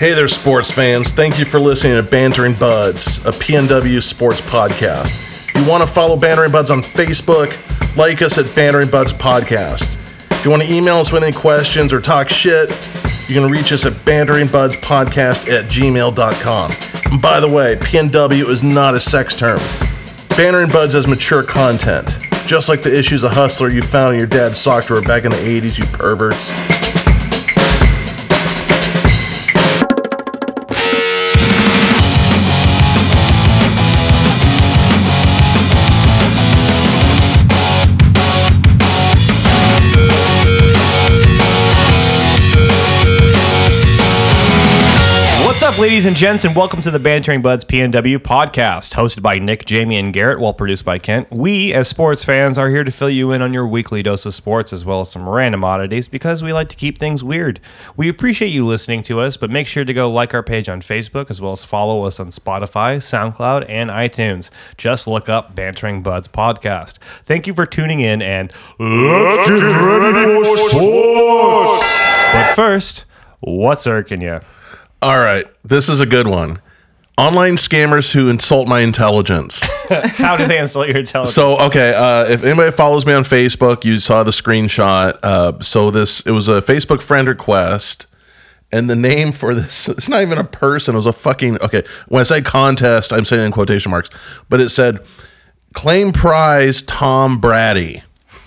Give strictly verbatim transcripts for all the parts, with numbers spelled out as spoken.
Hey there, sports fans. Thank you for listening to Bantering Buds, a P N W sports podcast. If you want to follow Bantering Buds on Facebook, like us at Bantering Buds Podcast. If you want to email us with any questions or talk shit, you can reach us at banteringbuds podcast at gmail dot com. And by the way, P N W is not a sex term. Bantering Buds has mature content, just like the issues of Hustler you found in your dad's sock drawer back in the eighties, you perverts. Ladies and gents, and welcome to the Bantering Buds P N W podcast, hosted by Nick, Jamie, and Garrett, while produced by Kent. We, as sports fans, are here to fill you in on your weekly dose of sports, as well as some random oddities, because we like to keep things weird. We appreciate you listening to us, but make sure to go like our page on Facebook, as well as follow us on Spotify, SoundCloud, and iTunes. Just look up Bantering Buds Podcast. Thank you for tuning in, and let's get ready for sports! But first, what's irking you? All right, this is a good one. Online scammers who insult my intelligence. How do they insult your intelligence? So, okay, uh, if anybody follows me on Facebook, you saw the screenshot. Uh, so this, it was a Facebook friend request, and the name for this, it's not even a person, it was a fucking, okay, when I say contest, I'm saying in quotation marks, but it said, claim prize Tom Brady.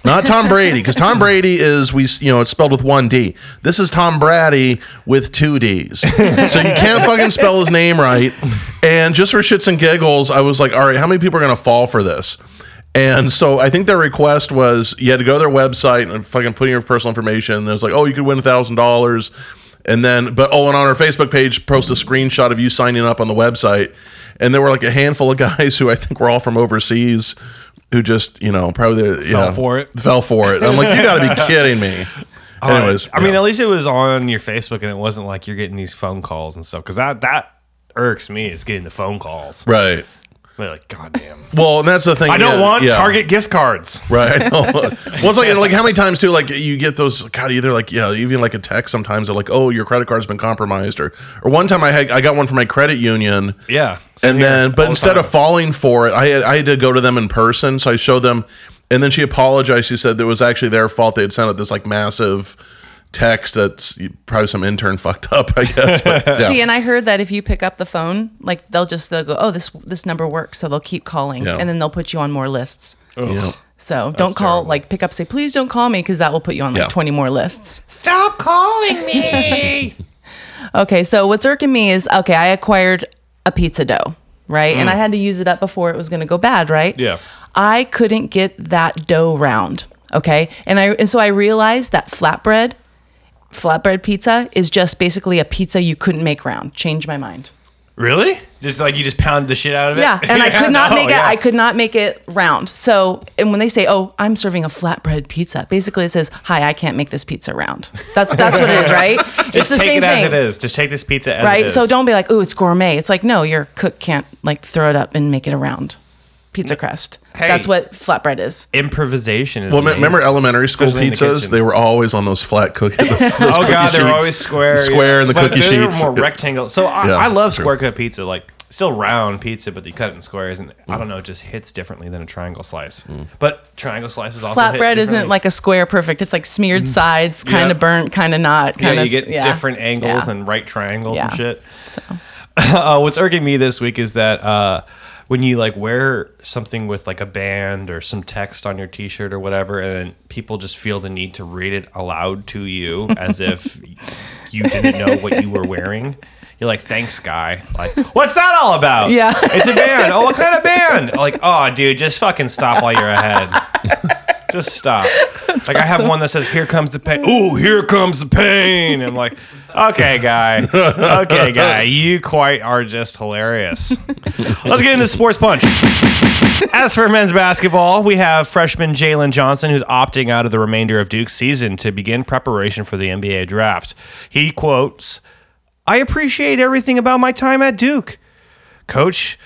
Not Tom Brady, because Tom Brady is, we you know, it's spelled with one D. This is Tom Brady with two Ds. So you can't fucking spell his name right. And just for shits and giggles, I was like, all right, how many people are going to fall for this? And so I think their request was you had to go to their website and fucking put in your personal information. And it was like, oh, you could win one thousand dollars. And then, but oh, and on our Facebook page, post a screenshot of you signing up on the website. And there were like a handful of guys who I think were all from overseas who just, you know, probably you fell know, for it. Fell for it. I'm like, you got to be kidding me. Anyways, I yeah. mean, at least it was on your Facebook, and it wasn't like you're getting these phone calls and stuff. Because that that irks me. It's getting the phone calls, right? They're like, goddamn. Well, and that's the thing. I don't yeah, want yeah. Target gift cards, right? I know. Well, it's like like how many times too? Like you get those. God, either like yeah, even like a text. Sometimes they're like, oh, your credit card's been compromised, or or one time I had I got one from my credit union. Yeah. And then, but instead time. of falling for it, I had, I had to go to them in person. So I showed them, and then she apologized. She said it was actually their fault. They had sent out this like massive text that's probably some intern fucked up, I guess. But, yeah. See, and I heard that if you pick up the phone, like they'll just they'll go, oh, this this number works, so they'll keep calling, yeah. and then they'll put you on more lists. Yeah. So that's don't call, terrible. Like pick up, say, please don't call me, because that will put you on like yeah. twenty more lists. Stop calling me. Okay, so what's irking me is okay, I acquired a pizza dough, right? Mm. And I had to use it up before it was going to go bad, right? Yeah. I couldn't get that dough round, okay? And I and so I realized that flatbread, flatbread pizza is just basically a pizza you couldn't make round. Changed my mind. Really? Just like you just pound the shit out of it? Yeah, and yeah, I could not no, make it yeah. I could not make it round. So, and when they say, "Oh, I'm serving a flatbread pizza." Basically it says, "Hi, I can't make this pizza round." That's that's what it is, right? Just it's the take same it as thing. It is. Just take this pizza as right? it is. Right? So don't be like, "Ooh, it's gourmet." It's like, "No, your cook can't like throw it up and make it a round pizza crust." Hey, that's what flatbread is. Improvisation. Is well, amazing. Remember elementary school Especially pizzas? The they were always on those flat cookies. Those, those oh cookie god, sheets. They were always square, square, yeah. and the but cookie they sheets were more rectangle. So I, yeah, I love square cut pizza, like still round pizza, but they cut it in squares, and mm. I don't know, it just hits differently than a triangle slice. Mm. But triangle slices also flatbread isn't like a square perfect. It's like smeared mm. sides, kind of yeah. burnt, kind of not. Kind of yeah, you get yeah. different angles yeah. and right triangles yeah. and shit. So uh, what's irking me this week is that. Uh, When you like wear something with like a band or some text on your t-shirt or whatever, and then people just feel the need to read it aloud to you as if you didn't know what you were wearing. You're like, thanks, guy. Like, what's that all about? Yeah. It's a band. Oh, what kind of band? Like, oh, dude, just fucking stop while you're ahead. Just stop. That's like awesome. I have one that says, here comes the pain. Ooh, here comes the pain. I'm like, okay, guy. Okay, guy. You quite are just hilarious. Let's get into Sports Punch. As for men's basketball, we have freshman Jalen Johnson, who's opting out of the remainder of Duke's season to begin preparation for the N B A draft. He quotes, I appreciate everything about my time at Duke. Coach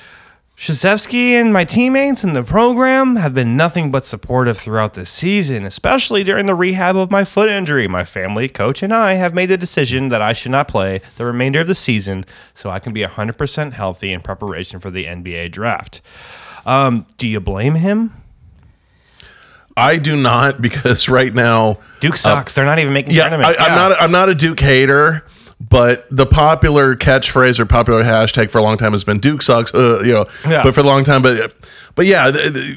Shazewski and my teammates in the program have been nothing but supportive throughout this season, especially during the rehab of my foot injury. My family, coach, and I have made the decision that I should not play the remainder of the season so I can be one hundred percent healthy in preparation for the N B A draft. Um, do you blame him? I do not, because right now... Duke sucks. Uh, They're not even making yeah, tournaments. I, I'm, yeah. not, I'm not a Duke hater. But the popular catchphrase or popular hashtag for a long time has been Duke sucks, uh, you know. Yeah. But for a long time, but but yeah,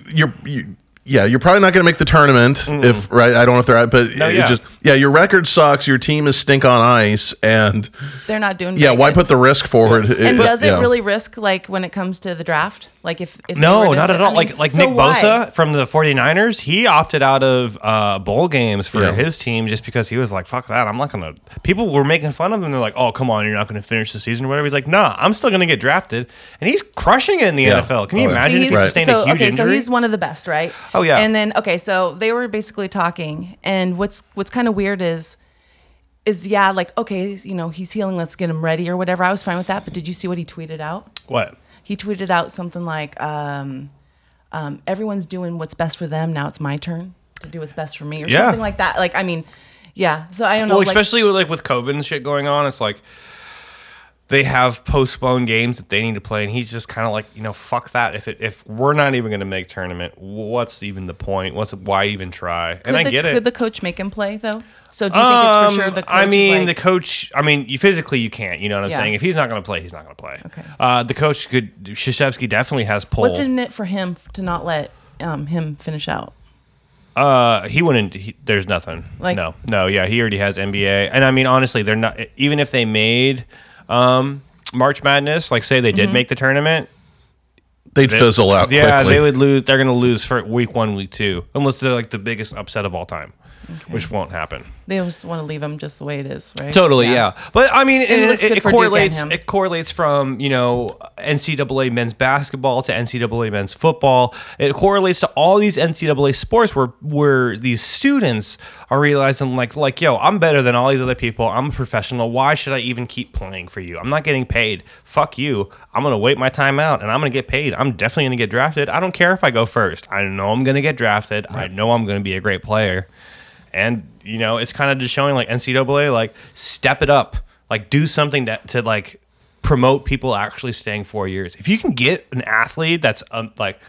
you're you, yeah you're probably not going to make the tournament mm. if right. I don't know if they're right, but no, it, yeah. It just yeah, your record sucks. Your team is stink on ice, and they're not doing. Yeah, why good. Put the risk forward? Yeah. It, and does it you know. really risk like when it comes to the draft? Like if, if no, not at all. I mean, like like so Nick Bosa why? from the forty-niners, he opted out of uh, bowl games for yeah. his team just because he was like, "Fuck that! I'm not gonna." People were making fun of him. They're like, "Oh, come on, you're not gonna finish the season or whatever." He's like, "Nah, I'm still gonna get drafted," and he's crushing it in the yeah. N F L. Can you oh, imagine so if he right. sustained so, a huge okay, injury? Okay, so he's one of the best, right? Oh yeah. And then okay, so they were basically talking, and what's what's kind of weird is. Is yeah, like okay, you know, he's healing. Let's get him ready or whatever. I was fine with that, but did you see what he tweeted out? What? He tweeted out something like, um, um, "Everyone's doing what's best for them. Now it's my turn to do what's best for me," or yeah. something like that. Like, I mean, yeah. So I don't know. Well, especially like, with, like with COVID and shit going on, it's like they have postponed games that they need to play, and he's just kind of like, you know, fuck that. If it, if we're not even going to make tournament, what's even the point? What's why even try? And could I the, get it. Could the coach make him play though? So do you think um, it's for sure the coach? I mean, like, the coach. I mean, you physically you can't. You know what I'm yeah. saying? If he's not going to play, he's not going to play. Okay. Uh, the coach could. Krzyzewski definitely has pull. What's in it for him to not let um, him finish out? Uh, he wouldn't. He, there's nothing. Like, no, no, yeah, he already has N B A, and I mean, honestly, they're not. Even if they made. Um, March Madness, like say they did mm-hmm. make the tournament, they'd they, fizzle out. Yeah, quickly. They would lose. They're going to lose for week one, week two, unless they're like the biggest upset of all time, okay. which won't happen. They just want to leave them just the way it is, right? Totally, yeah. yeah. But I mean, it, it, it, it correlates. It correlates from you know N C double A men's basketball to N C double A men's football. It correlates to all these N C double A sports where where these students are realizing like like yo, I'm better than all these other people. I'm a professional. Why should I even keep playing for you? I'm not getting paid. Fuck you. I'm gonna wait my time out and I'm gonna get paid. I'm definitely going to get drafted. I don't care if I go first. I know I'm going to get drafted. Right. I know I'm going to be a great player. And, you know, it's kind of just showing, like, N C double A, like, step it up. Like, do something to, to like, promote people actually staying four years. If you can get an athlete that's, um, like,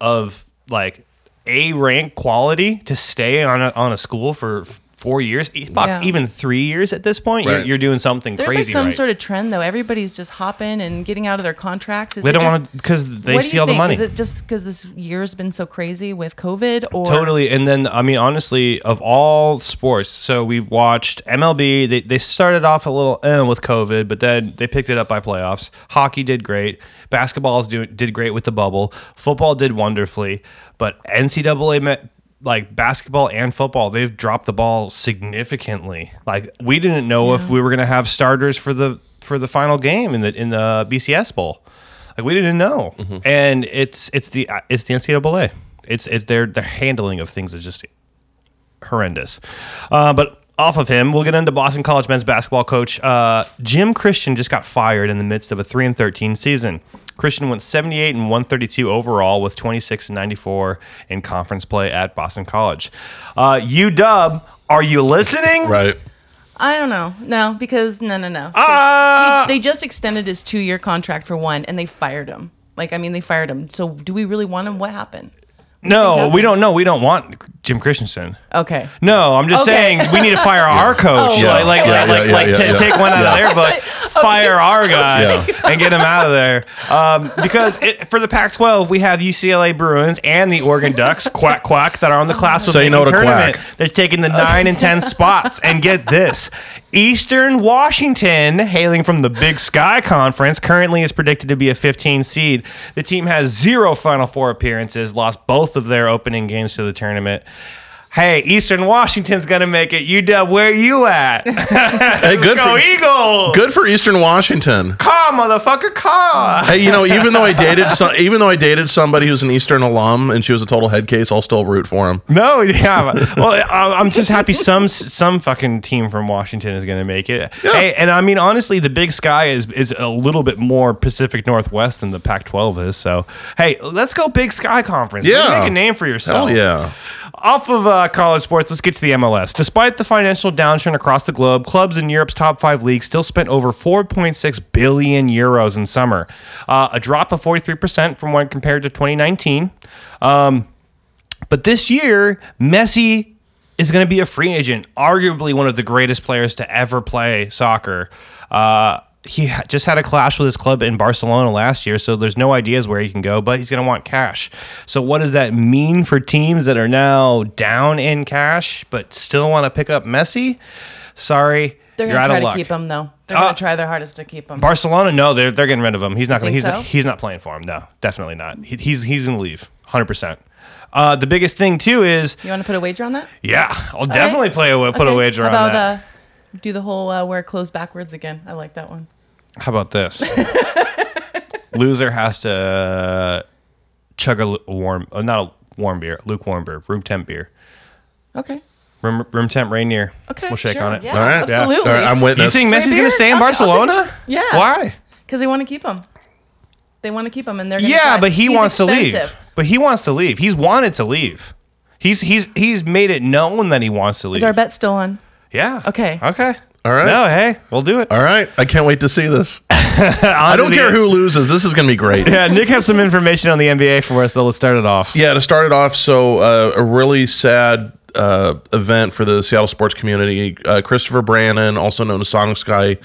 of, like, A-rank quality to stay on a, on a school for four years, yeah. even three years at this point, right. you're, you're doing something There's crazy. There's like some right. sort of trend, though. Everybody's just hopping and getting out of their contracts. Is they don't want to because they see all the money. Is it just because this year's been so crazy with COVID? Or Totally. And then, I mean, honestly, of all sports, so we've watched M L B. They, they started off a little eh, with COVID, but then they picked it up by playoffs. Hockey did great. Basketball did great with the bubble. Football did wonderfully. But N C double A met... like basketball and football, they've dropped the ball significantly. Like we didn't know yeah. if we were going to have starters for the for the final game in the in the B C S Bowl. Like we didn't know, mm-hmm. and it's it's the it's the N C double A. It's it's their their handling of things is just horrendous. Uh, but off of him, we'll get into Boston College men's basketball coach uh, Jim Christian just got fired in the midst of a three and thirteen season. Christian went seventy-eight and one thirty-two overall with twenty-six and ninety-four in conference play at Boston College. Uh, U W, are you listening? Right. I don't know. No, because no, no, no. Uh, he, they just extended his two-year contract for one, and they fired him. Like, I mean, they fired him. So do we really want him? What happened? What no, happened? We don't know. We don't want Jim Christensen. Okay. No, I'm just okay. saying we need to fire yeah. our coach. Oh, yeah. Like, like, yeah, like, yeah, like yeah, t- yeah. take one out yeah. of their butt. Fire okay. our guy yeah. and get him out of there. Um, because it, for the Pac twelve, we have U C L A Bruins and the Oregon Ducks, quack, quack, that are on the class of the tournament. Quack. They're taking the nine and ten spots. And get this. Eastern Washington, hailing from the Big Sky Conference, currently is predicted to be a fifteen seed. The team has zero Final Four appearances, lost both of their opening games to the tournament. hey, Eastern Washington's going to make it. U W, where you at? Hey, good go for, Eagles. Good for Eastern Washington. Call, motherfucker, call. Hey, you know, even though I dated some, even though I dated somebody who's an Eastern alum and she was a total head case, I'll still root for him. No, yeah. Well, I'm just happy some some fucking team from Washington is going to make it. Yeah. Hey, and I mean, honestly, the Big Sky is, is a little bit more Pacific Northwest than the Pac twelve is. So, hey, let's go Big Sky Conference. Yeah. Make a name for yourself. Hell yeah. Off of uh, college sports, let's get to the M L S. Despite the financial downturn across the globe, clubs in Europe's top five leagues still spent over four point six billion euros in summer, uh, a drop of forty-three percent from when compared to twenty nineteen. Um, but this year, Messi is going to be a free agent, arguably one of the greatest players to ever play soccer. Uh, he just had a clash with his club in Barcelona last year, so there's no ideas where he can go, but he's going to want cash. So what does that mean for teams that are now down in cash but still want to pick up Messi? Sorry, they're going to try to keep him, though. They're uh, going to try their hardest to keep him. Barcelona, no, they're they're getting rid of him. He's not going. He's so? not, he's not playing for him. No, definitely not. He, he's he's going to leave one hundred percent. Uh, the biggest thing too is you want to put a wager on that? Yeah, I'll All definitely right. play a, put okay. a wager About, on that. Uh, do the whole uh, wear clothes backwards again. I like that one. How about this? Loser has to uh, chug a warm, uh, not a warm beer, lukewarm beer, room temp beer. Okay. Room, room temp Rainier. Okay, we'll shake sure. on it. Yeah, all right, absolutely. Yeah. All right, I'm witness. You think Messi's going to stay in I'll, Barcelona? I'll yeah. Why? Because they want to keep him. They want to keep him, and they're gonna yeah, try. but he He's wants expensive. to leave. But he wants to leave. He's wanted to leave. He's he's he's made it known that he wants to leave. Is our bet still on? Yeah. Okay. Okay. All right. No, hey, we'll do it. All right. I can't wait to see this. I don't care who loses. This is going to be great. Yeah, Nick has some information on the N B A for us, though. Let's start it off. Yeah, to start it off, so uh, a really sad uh, event for the Seattle sports community. Uh, Christopher Brannon, also known as Sonics Guy,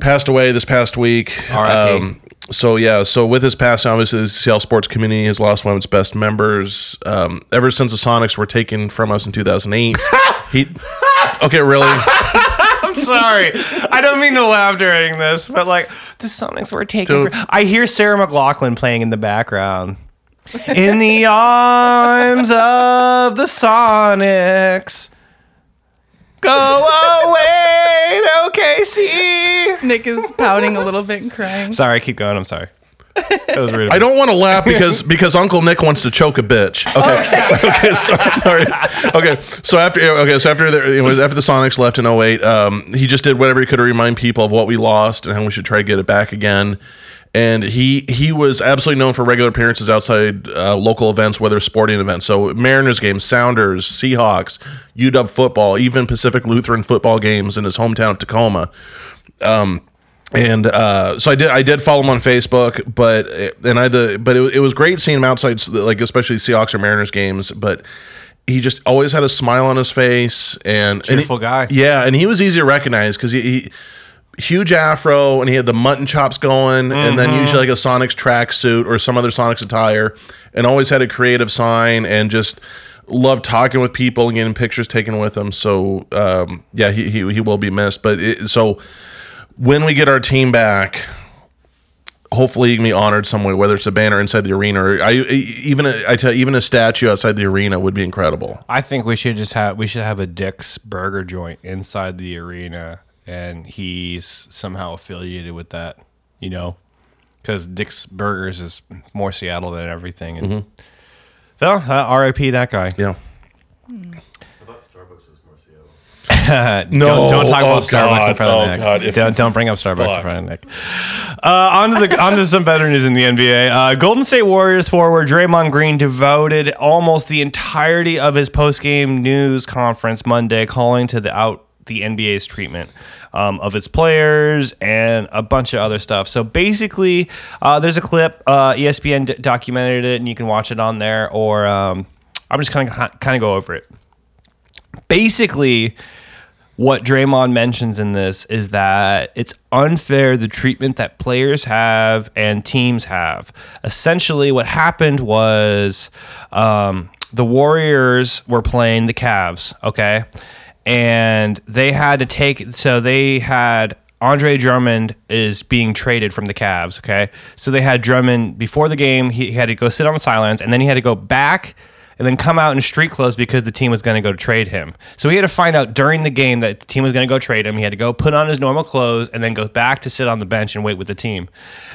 passed away this past week. R I P Um, so, yeah, so with his passing, obviously, the Seattle sports community has lost one of its best members. Um, ever since the Sonics were taken from us in two thousand eight, he... Okay, really? I'm sorry. I don't mean to laugh during this, but like the Sonics were taking. For- I hear Sarah McLachlan playing in the background. In the arms of the Sonics, go away, O K C. Nick is pouting a little bit and crying. Sorry, keep going. I'm sorry. That was rude. I don't want to laugh because because Uncle Nick wants to choke a bitch. Okay. Okay. So, okay. So, all right. Okay. So after okay. So after the it was after the Sonics left in oh eight, um, he just did whatever he could to remind people of what we lost and how we should try to get it back again. And he he was absolutely known for regular appearances outside uh, local events, whether sporting events. So Mariners games, Sounders, Seahawks, U W football, even Pacific Lutheran football games in his hometown of Tacoma. Um. And uh, so I did. I did follow him on Facebook, but and I the but it, it was great seeing him outside, like especially Seahawks or Mariners games. But he just always had a smile on his face and cheerful and he, guy. Yeah, and he was easy to recognize because he, he huge afro and he had the mutton chops going, mm-hmm. and then usually like a Sonics tracksuit or some other Sonics attire, and always had a creative sign and just loved talking with people and getting pictures taken with him. So um, yeah, he, he he will be missed. But it, so. When we get our team back, hopefully he can be honored some way, whether it's a banner inside the arena or I, even a, I tell you, even a statue outside the arena would be incredible. I think we should just have we should have a Dick's Burger Joint inside the arena, and he's somehow affiliated with that, you know, because Dick's Burgers is more Seattle than everything. And mm-hmm. so, uh, R I P that guy. Yeah. Mm. no, don't, don't talk oh about Starbucks God, in front of Nick. Oh God, if don't, don't bring up Starbucks fuck. in front of Nick. Uh, on to the on to some better news in the N B A. Uh, Golden State Warriors forward Draymond Green devoted almost the entirety of his postgame news conference Monday calling to the out the N B A's treatment um, of its players and a bunch of other stuff. So basically, uh, there's a clip. Uh, E S P N d- documented it, and you can watch it on there. Or um, I'm just kind of kind of go over it. Basically, what Draymond mentions in this is that it's unfair the treatment that players have and teams have. Essentially, what happened was um, the Warriors were playing the Cavs, okay? And they had to take... So they had... Andre Drummond is being traded from the Cavs, okay? So they had Drummond before the game. He, he had to go sit on the sidelines, and then he had to go back... and then come out in street clothes because the team was going to go trade him. So he had to find out during the game that the team was going to go trade him. He had to go put on his normal clothes and then go back to sit on the bench and wait with the team.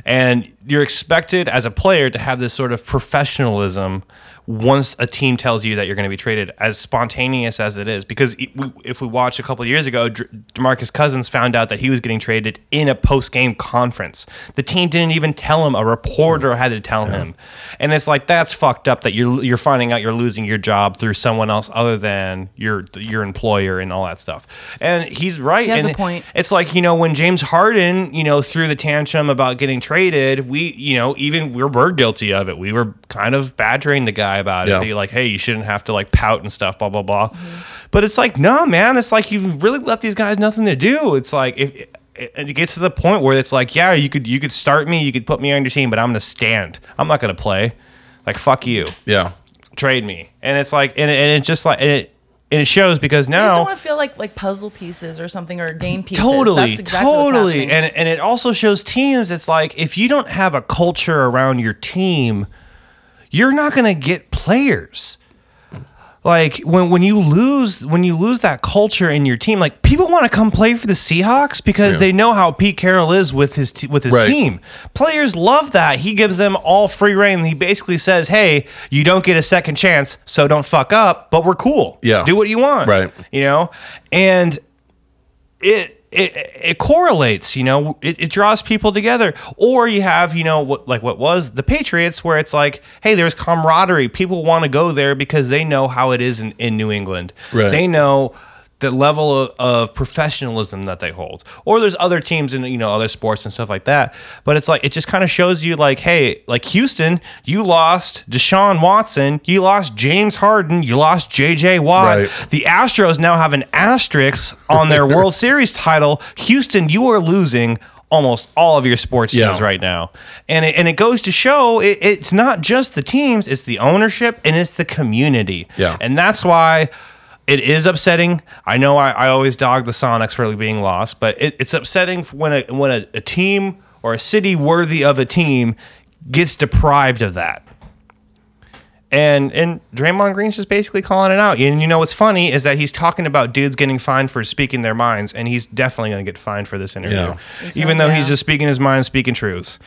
And you're expected as a player to have this sort of professionalism once a team tells you that you're going to be traded, as spontaneous as it is. Because if we watched a couple of years ago, DeMarcus Cousins found out that he was getting traded in a post-game conference. The team didn't even tell him. A reporter had to tell yeah. him. And it's like, that's fucked up that you're you're finding out you're losing your job through someone else other than your your employer and all that stuff. And he's right. He has and a point. It's like, you know, when James Harden, you know, threw the tantrum about getting traded, we, you know, even we're, we're guilty of it. We were kind of badgering the guy about yeah. it, be like, hey, you shouldn't have to like pout and stuff, blah blah blah. Mm-hmm. But it's like, no, man, it's like you've really left these guys nothing to do. It's like if it, it gets to the point where it's like, yeah, you could you could start me, you could put me on your team, but I'm gonna stand. I'm not gonna play. Like, fuck you. Yeah, trade me. And it's like, and and it's just like, and it and it shows because now I just don't want to feel like like puzzle pieces or something or game pieces. Totally, That's exactly totally. What's and and it also shows teams. It's like if you don't have a culture around your team, you're not going to get players. Like when, when you lose when you lose that culture in your team, like people want to come play for the Seahawks because yeah. they know how Pete Carroll is with his t- with his right. team. Players love that. He gives them all free reign. He basically says, "Hey, you don't get a second chance, so don't fuck up, but we're cool. Yeah. Do what you want." Right. You know? And it It, it correlates, you know, it, it draws people together. Or you have, you know, what, like what was the Patriots, where it's like, hey, there's camaraderie. People want to go there because they know how it is in, in New England. Right. They know the level of, of professionalism that they hold. Or there's other teams in, you know, other sports and stuff like that. But it's like, it just kind of shows you like, hey, like Houston, you lost Deshaun Watson, you lost James Harden, you lost J J Watt. Right. The Astros now have an asterisk on their World Series title. Houston, you are losing almost all of your sports teams yeah. right now. And it, and it goes to show it, it's not just the teams, it's the ownership and it's the community. Yeah. And that's why... It is upsetting. I know I, I always dog the Sonics for being lost, but it, it's upsetting when a when a, a team or a city worthy of a team gets deprived of that. And and Draymond Green's just basically calling it out. And you know what's funny is that he's talking about dudes getting fined for speaking their minds, and he's definitely going to get fined for this interview, yeah. exactly. even though he's just speaking his mind, speaking truths.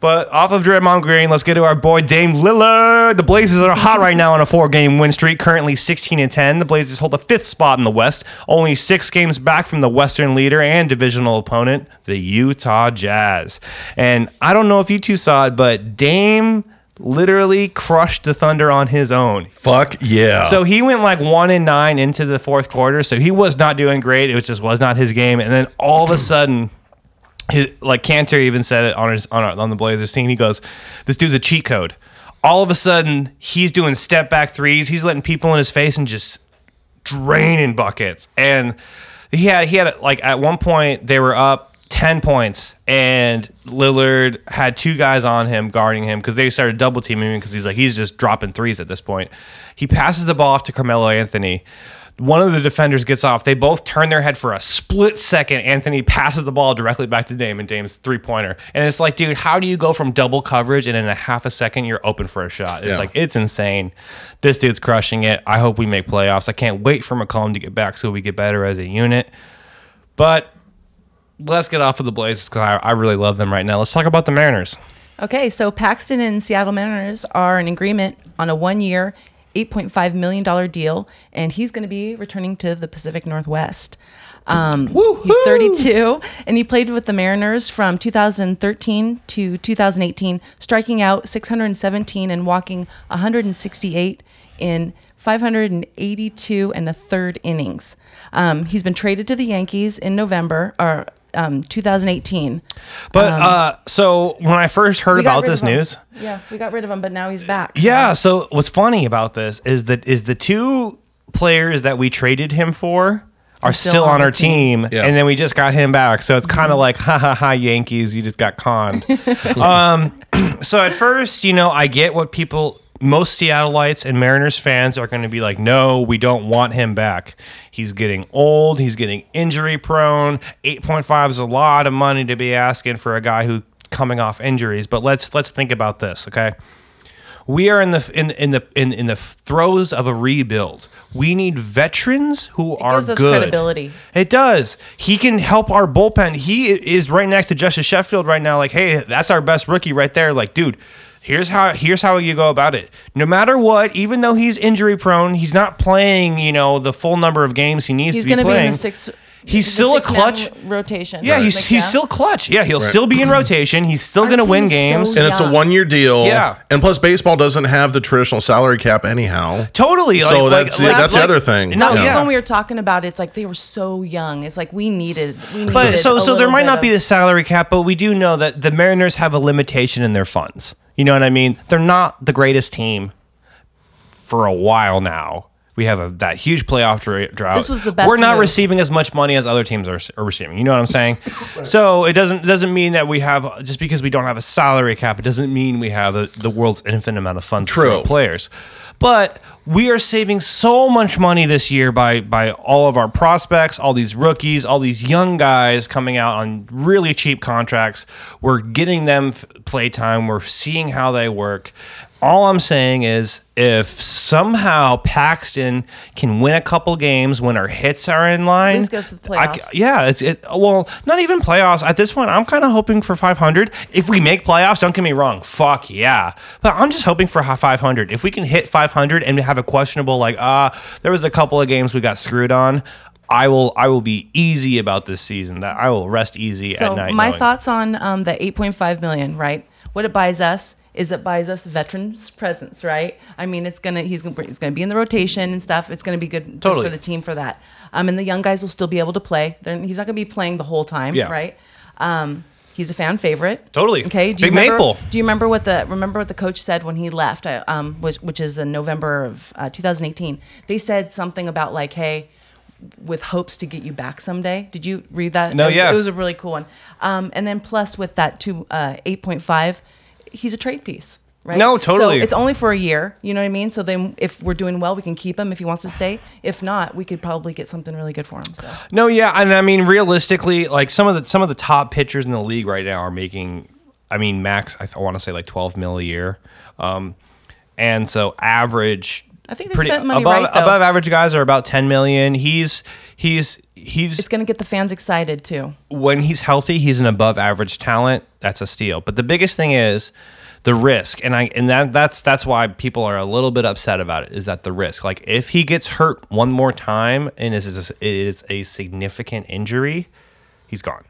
But off of Draymond Green, let's get to our boy Dame Lillard. The Blazers are hot right now on a four-game win streak, currently sixteen and ten. The Blazers hold the fifth spot in the West, only six games back from the Western leader and divisional opponent, the Utah Jazz. And I don't know if you two saw it, but Dame literally crushed the Thunder on his own. Fuck yeah. So he went like one and nine into the fourth quarter, so he was not doing great. It just was not his game. And then all of a sudden... His, like Cantor even said it on his on, our, on the Blazers scene. He goes, "This dude's a cheat code." All of a sudden, he's doing step back threes. He's letting people in his face and just draining buckets. And he had he had like at one point they were up ten points, and Lillard had two guys on him guarding him because they started double teaming him because he's like he's just dropping threes at this point. He passes the ball off to Carmelo Anthony. One of the defenders gets off. They both turn their head for a split second. Anthony passes the ball directly back to Dame, and Dame's three-pointer. And it's like, dude, how do you go from double coverage and in a half a second you're open for a shot? It's yeah. like, it's insane. This dude's crushing it. I hope we make playoffs. I can't wait for McCollum to get back so we get better as a unit. But let's get off of the Blazers because I really love them right now. Let's talk about the Mariners. Okay, so Paxton and Seattle Mariners are in agreement on a one-year eight point five million dollars deal, and he's going to be returning to the Pacific Northwest. Um, he's thirty-two, and he played with the Mariners from two thousand thirteen to two thousand eighteen, striking out six hundred seventeen and walking one hundred sixty-eight in five hundred eighty-two and a third innings. Um, he's been traded to the Yankees in November, or um, two thousand eighteen. But um, uh, so when I first heard about this news, yeah, we got rid of him, but now he's back. So. Yeah. So what's funny about this is that is the two players that we traded him for are still, still on our team, team. Yeah. And then we just got him back. So it's kind of mm-hmm. like, ha ha ha, Yankees, you just got conned. um, so at first, you know, I get what people. Most Seattleites and Mariners fans are going to be like, no, we don't want him back. He's getting old. He's getting injury prone. eight point five is a lot of money to be asking for a guy who's coming off injuries. But let's let's think about this, okay? We are in the in in the in, in the throes of a rebuild. We need veterans who it are gives us good. Credibility. It does. He can help our bullpen. He is right next to Justice Sheffield right now. Like, hey, that's our best rookie right there. Like, dude, here's how here's how you go about it. No matter what, even though he's injury prone, he's not playing, you know, the full number of games he needs he's to be playing. He's going to be in the sixth. He's still a clutch rotation. Yeah, right. he's like, he's yeah. still clutch. Yeah, he'll right. still be in rotation. He's still going to win games, so and it's a one-year deal. Yeah, and plus baseball doesn't have the traditional salary cap anyhow. Totally. So like, that's like, it, that's like, the other thing. No, yeah. when we were talking about it, it's like they were so young. It's like we needed. We needed but so a so there might not of, be the salary cap, but we do know that the Mariners have a limitation in their funds. You know what I mean? They're not the greatest team for a while now. We have a, that huge playoff drought. This was the best. We're not move. receiving as much money as other teams are, are receiving. You know what I'm saying? So it doesn't doesn't mean that we have, just because we don't have a salary cap, it doesn't mean we have a, the world's infinite amount of funds for players. But we are saving so much money this year by by all of our prospects, all these rookies, all these young guys coming out on really cheap contracts. We're getting them play time. We're seeing how they work. All I'm saying is, if somehow Paxton can win a couple games when our hits are in line, this goes to the playoffs. I, yeah, it's it. Well, not even playoffs at this point. I'm kind of hoping for five hundred. If we make playoffs, don't get me wrong. Fuck yeah, but I'm just hoping for five hundred. If we can hit five hundred and have a questionable like, ah, uh, there was a couple of games we got screwed on. I will I will be easy about this season. That I will rest easy so at night. So my knowing. thoughts on um, the eight point five million, right? What it buys us is it buys us veterans' presence, right? I mean, it's gonna he's gonna he's gonna be in the rotation and stuff. It's gonna be good totally. just for the team for that. Um, and the young guys will still be able to play. They're, he's not gonna be playing the whole time, yeah. right? Um, he's a fan favorite. Totally. Okay. Do Big you remember, Maple. Do you remember what the remember what the coach said when he left? Um, which which is in November of uh, two thousand eighteen. They said something about like, hey, with hopes to get you back someday. Did you read that? No, it was, yeah. It was a really cool one. Um, and then plus with that two, uh, eight point five, he's a trade piece, right? No, totally. So it's only for a year, you know what I mean? So then if we're doing well, we can keep him if he wants to stay. If not, we could probably get something really good for him. So. No, yeah, and I mean, realistically, like some of the some of the top pitchers in the league right now are making, I mean, max, I, th- I want to say like twelve mil a year. Um, and so average... I think they Pretty, spent money above, right, though. Above average guys are about ten million. He's he's he's. It's going to get the fans excited too. When he's healthy, he's an above average talent. That's a steal. But the biggest thing is the risk, and I and that that's that's why people are a little bit upset about it. Is that the risk? Like if he gets hurt one more time and it is a, it is a significant injury, he's gone.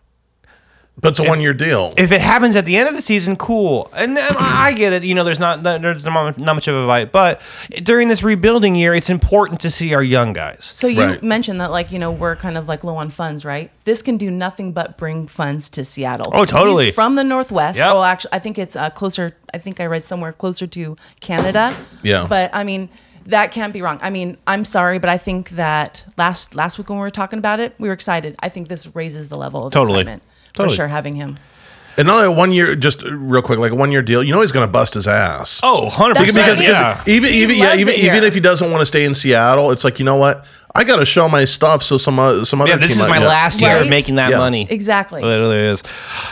But it's a one-year deal. If it happens at the end of the season, cool. And, and I get it. You know, there's not there's not much of a fight. But during this rebuilding year, it's important to see our young guys. So you right. mentioned that, like, you know, we're kind of like low on funds, right? This can do nothing but bring funds to Seattle. Oh, totally. He's from the Northwest. Yep. Well, actually, I think it's uh, closer. I think I read somewhere closer to Canada. Yeah. But I mean, that can't be wrong. I mean, I'm sorry, but I think that last last week when we were talking about it, we were excited. I think this raises the level of totally. excitement. Totally. For sure, having him. And not only a one-year, just real quick, like a one-year deal, you know he's going to bust his ass. Oh, one hundred percent. That's because right. yeah. even, even, yeah, even, even if he doesn't want to stay in Seattle, it's like, you know what? I got to show my stuff so some, uh, some other yeah, this team... this is my last year right? of making that yeah. money. Exactly. It literally is.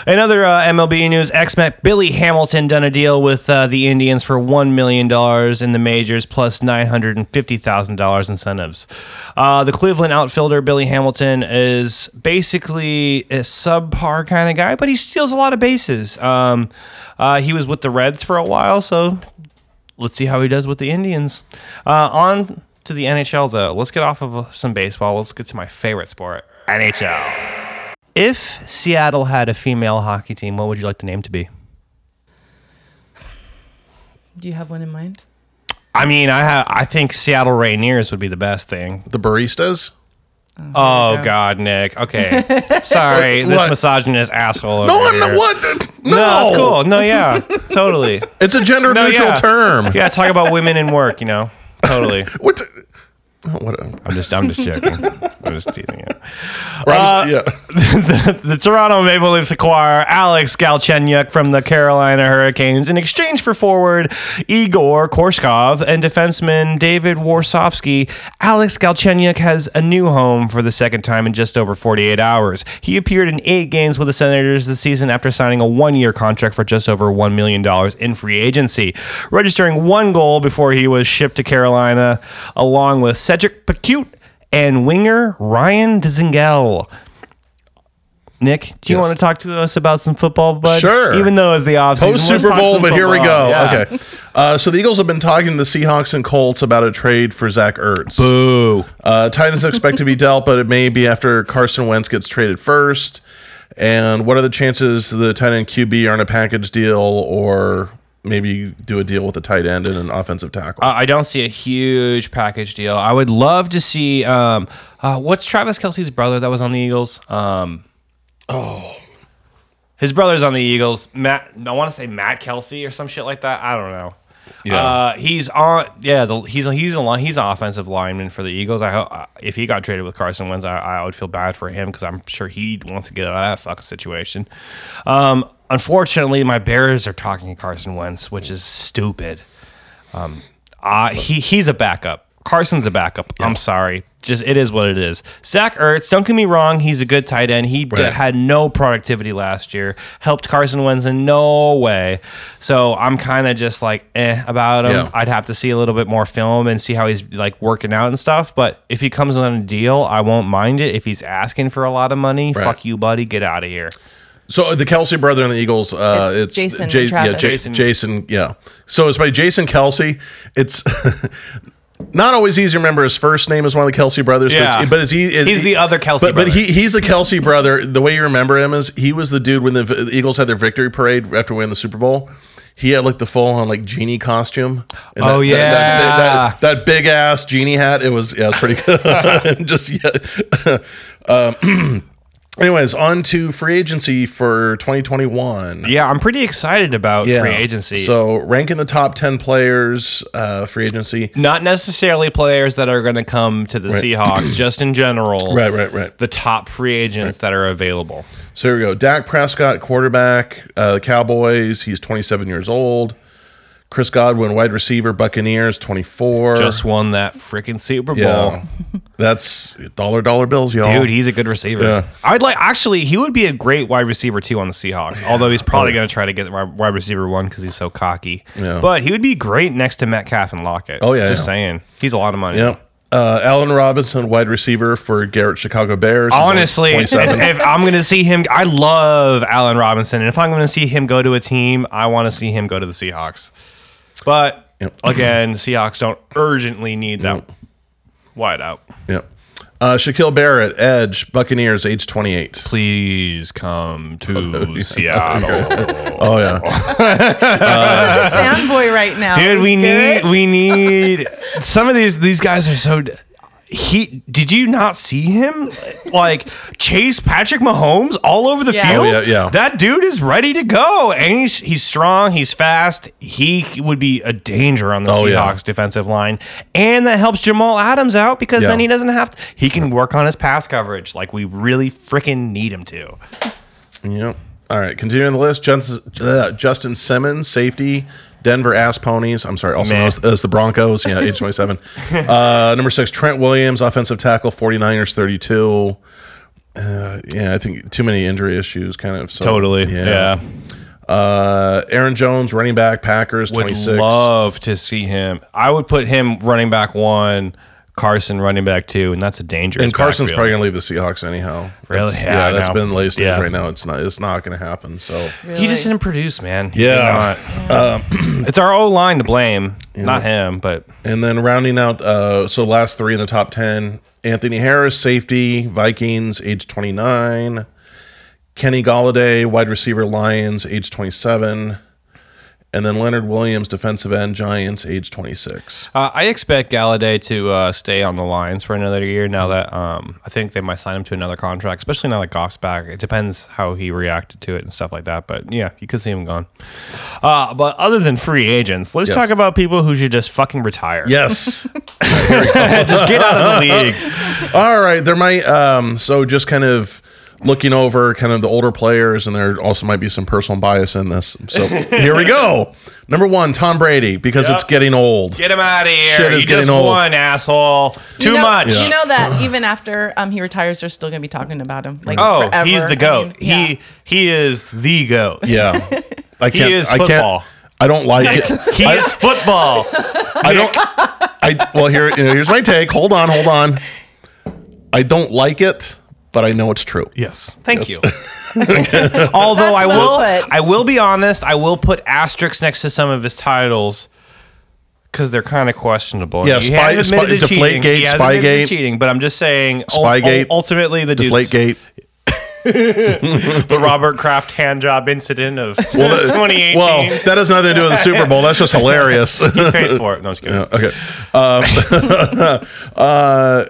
Another uh, M L B news, ex-Met Billy Hamilton done a deal with uh, the Indians for one million dollars in the majors plus nine hundred fifty thousand dollars incentives. Uh, the Cleveland outfielder Billy Hamilton is basically a subpar kind of guy, but he steals a lot of bases. Um, uh, he was with the Reds for a while, so let's see how he does with the Indians. Uh, on... to the N H L though. Let's get off of some baseball. Let's get to my favorite sport, N H L. If Seattle had a female hockey team, what would you like the name to be? Do you have one in mind? I mean, I have. I think Seattle Rainiers would be the best thing. The Baristas? Oh, oh go. God, Nick. Okay. Sorry, what? This misogynist asshole over No, I'm not. What? No. No, it's cool. No, yeah. Totally. It's a gender neutral no, yeah. term. Yeah, talk about women in work, you know. Totally. What's Oh, what a- I'm just I'm just joking. I'm just teasing it. Uh, yeah. the, the, the Toronto Maple Leafs acquire Alex Galchenyuk from the Carolina Hurricanes in exchange for forward Igor Korshkov and defenseman David Warsawski. Alex Galchenyuk has a new home for the second time in just over forty-eight hours. He appeared in eight games with the Senators this season after signing a one-year contract for just over one million dollars in free agency, registering one goal before he was shipped to Carolina, along with Cedric Paquette and winger Ryan Dzingel. Nick, do you yes. want to talk to us about some football, bud? Sure. Even though it's the offseason. Post-Super Bowl, but football. Here we go. Yeah. Okay. Uh, so the Eagles have been talking to the Seahawks and Colts about a trade for Zach Ertz. Boo. Uh, Titans expect to be dealt, but it may be after Carson Wentz gets traded first. And what are the chances the tight end Q B are in a package deal or... maybe do a deal with a tight end and an offensive tackle. Uh, I don't see a huge package deal. I would love to see... Um, uh, what's Travis Kelce's brother that was on the Eagles? Um, oh. His brother's on the Eagles. Matt. I want to say Matt Kelce or some shit like that. I don't know. Yeah. Uh, he's on... Yeah, the, he's he's a line, he's an offensive lineman for the Eagles. I hope uh, if he got traded with Carson Wentz, I, I would feel bad for him because I'm sure he wants to get out of that fucking situation. Um... Unfortunately, my Bears are talking to Carson Wentz, which is stupid. Um, uh, he he's a backup. Carson's a backup. Yeah. I'm sorry. Just it is what it is. Zach Ertz, don't get me wrong, he's a good tight end. He right. d- had no productivity last year. Helped Carson Wentz in no way. So I'm kind of just like eh about him. Yeah. I'd have to see a little bit more film and see how he's like working out and stuff. But if he comes on a deal, I won't mind it. If he's asking for a lot of money, right. fuck you, buddy. Get out of here. So the Kelce brother and the Eagles, uh, it's, it's Jason, J- yeah, Jason, Jason, yeah. So it's by Jason Kelce. It's not always easy to remember his first name as one of the Kelce brothers, yeah. but, but is he? Is, he's the other Kelce, but, brother. But he, he's the Kelce brother. The way you remember him is he was the dude when the, the Eagles had their victory parade after winning the Super Bowl. He had like the full on like genie costume. And oh that, yeah, that, that, that, that, that big ass genie hat. It was yeah, it was pretty good. Just yeah. Um, anyways, on to free agency for twenty twenty-one. Yeah, I'm pretty excited about yeah. free agency. So ranking the top ten players, uh, free agency. Not necessarily players that are going to come to the right. Seahawks, just in general. Right, right, right. The top free agents right. that are available. So here we go. Dak Prescott, quarterback, uh, Cowboys. He's twenty-seven years old. Chris Godwin, wide receiver, Buccaneers, twenty-four. Just won that freaking Super Bowl. Yeah. That's dollar dollar bills, y'all. Dude, he's a good receiver. Yeah. I'd like actually, he would be a great wide receiver too on the Seahawks. Yeah. Although he's probably going to try to get wide receiver one because he's so cocky. Yeah. But he would be great next to Metcalf and Lockett. Oh yeah, just yeah. saying, he's a lot of money. Yeah. Uh, Allen Robinson, wide receiver for Garrett Chicago Bears. Honestly, if, if I'm going to see him, I love Allen Robinson, and if I'm going to see him go to a team, I want to see him go to the Seahawks. But, yep. again, Seahawks don't urgently need that yep. wide out. Yep. Uh, Shaquille Barrett, edge, Buccaneers, age twenty-eight. Please come to oh, yeah. Seattle. Oh, yeah. uh, such a fanboy right now. Dude, we Good. need... We need some of these... These guys are so... He did you not see him like chase Patrick Mahomes all over the yeah. field? Oh, yeah, yeah. That dude is ready to go, and he's he's strong, he's fast. He would be a danger on the oh, Seahawks yeah. defensive line, and that helps Jamal Adams out because yeah. then he doesn't have to. He can work on his pass coverage like we really freaking need him to. Yep. All right. Continuing the list, Justin, uh, Justin Simmons, safety. Denver Ass Ponies. I'm sorry. Also known as, as the Broncos. Yeah, age twenty-seven. Uh, number six, Trent Williams, offensive tackle, forty-niners, thirty-two. Uh, yeah, I think too many injury issues kind of. So, totally. Yeah. yeah. Uh, Aaron Jones, running back, Packers, twenty-six. Would love to see him. I would put him running back one, Carson running back two, and that's a dangerous And Carson's backfield. Probably going to leave the Seahawks anyhow. Really? That's, yeah, yeah, that's been latest news yeah. right now. It's not It's not going to happen. So really? He just didn't produce, man. He yeah. Uh, it's our O-line to blame, yeah. not him. But And then rounding out, uh, so last three in the top ten, Anthony Harris, safety, Vikings, age twenty-nine. Kenny Golladay, wide receiver, Lions, age twenty-seven. And then Leonard Williams, defensive end, Giants, age twenty-six. Uh, I expect Golladay to uh, stay on the Lions for another year now that um, I think they might sign him to another contract, especially now that Goff's back. It depends how he reacted to it and stuff like that. But, yeah, you could see him gone. Uh, but other than free agents, let's yes. talk about people who should just fucking retire. Yes. Just get out of the league. All right. There might, um, so just kind of looking over kind of the older players, and there also might be some personal bias in this. So here we go. Number one, Tom Brady, because yep. it's getting old. Get him out of here. Shit is you getting just old. Won, asshole. Too you know, much. Yeah. You know that even after um, he retires, they're still going to be talking about him. Like, oh, forever. He's the GOAT. I mean, yeah. He he is the GOAT. Yeah. I can't, he is football. I, can't, I don't like it. He I, is football. I don't. I well here you know, here's my take. Hold on, hold on. I don't like it, but I know it's true. Yes. Thank yes. you. Although That's I will well I will be honest, I will put asterisks next to some of his titles because they're kind of questionable. Yeah, he spy, has spy, admitted to cheating. Deflategate, he has Spygate, admitted to cheating, but I'm just saying Spygate, ultimately the Deflategate. The Robert Kraft handjob incident of well, that, twenty eighteen. Well, that has nothing to do with the Super Bowl. That's just hilarious. He paid for it. No, I'm just kidding. Yeah, okay. Um, uh,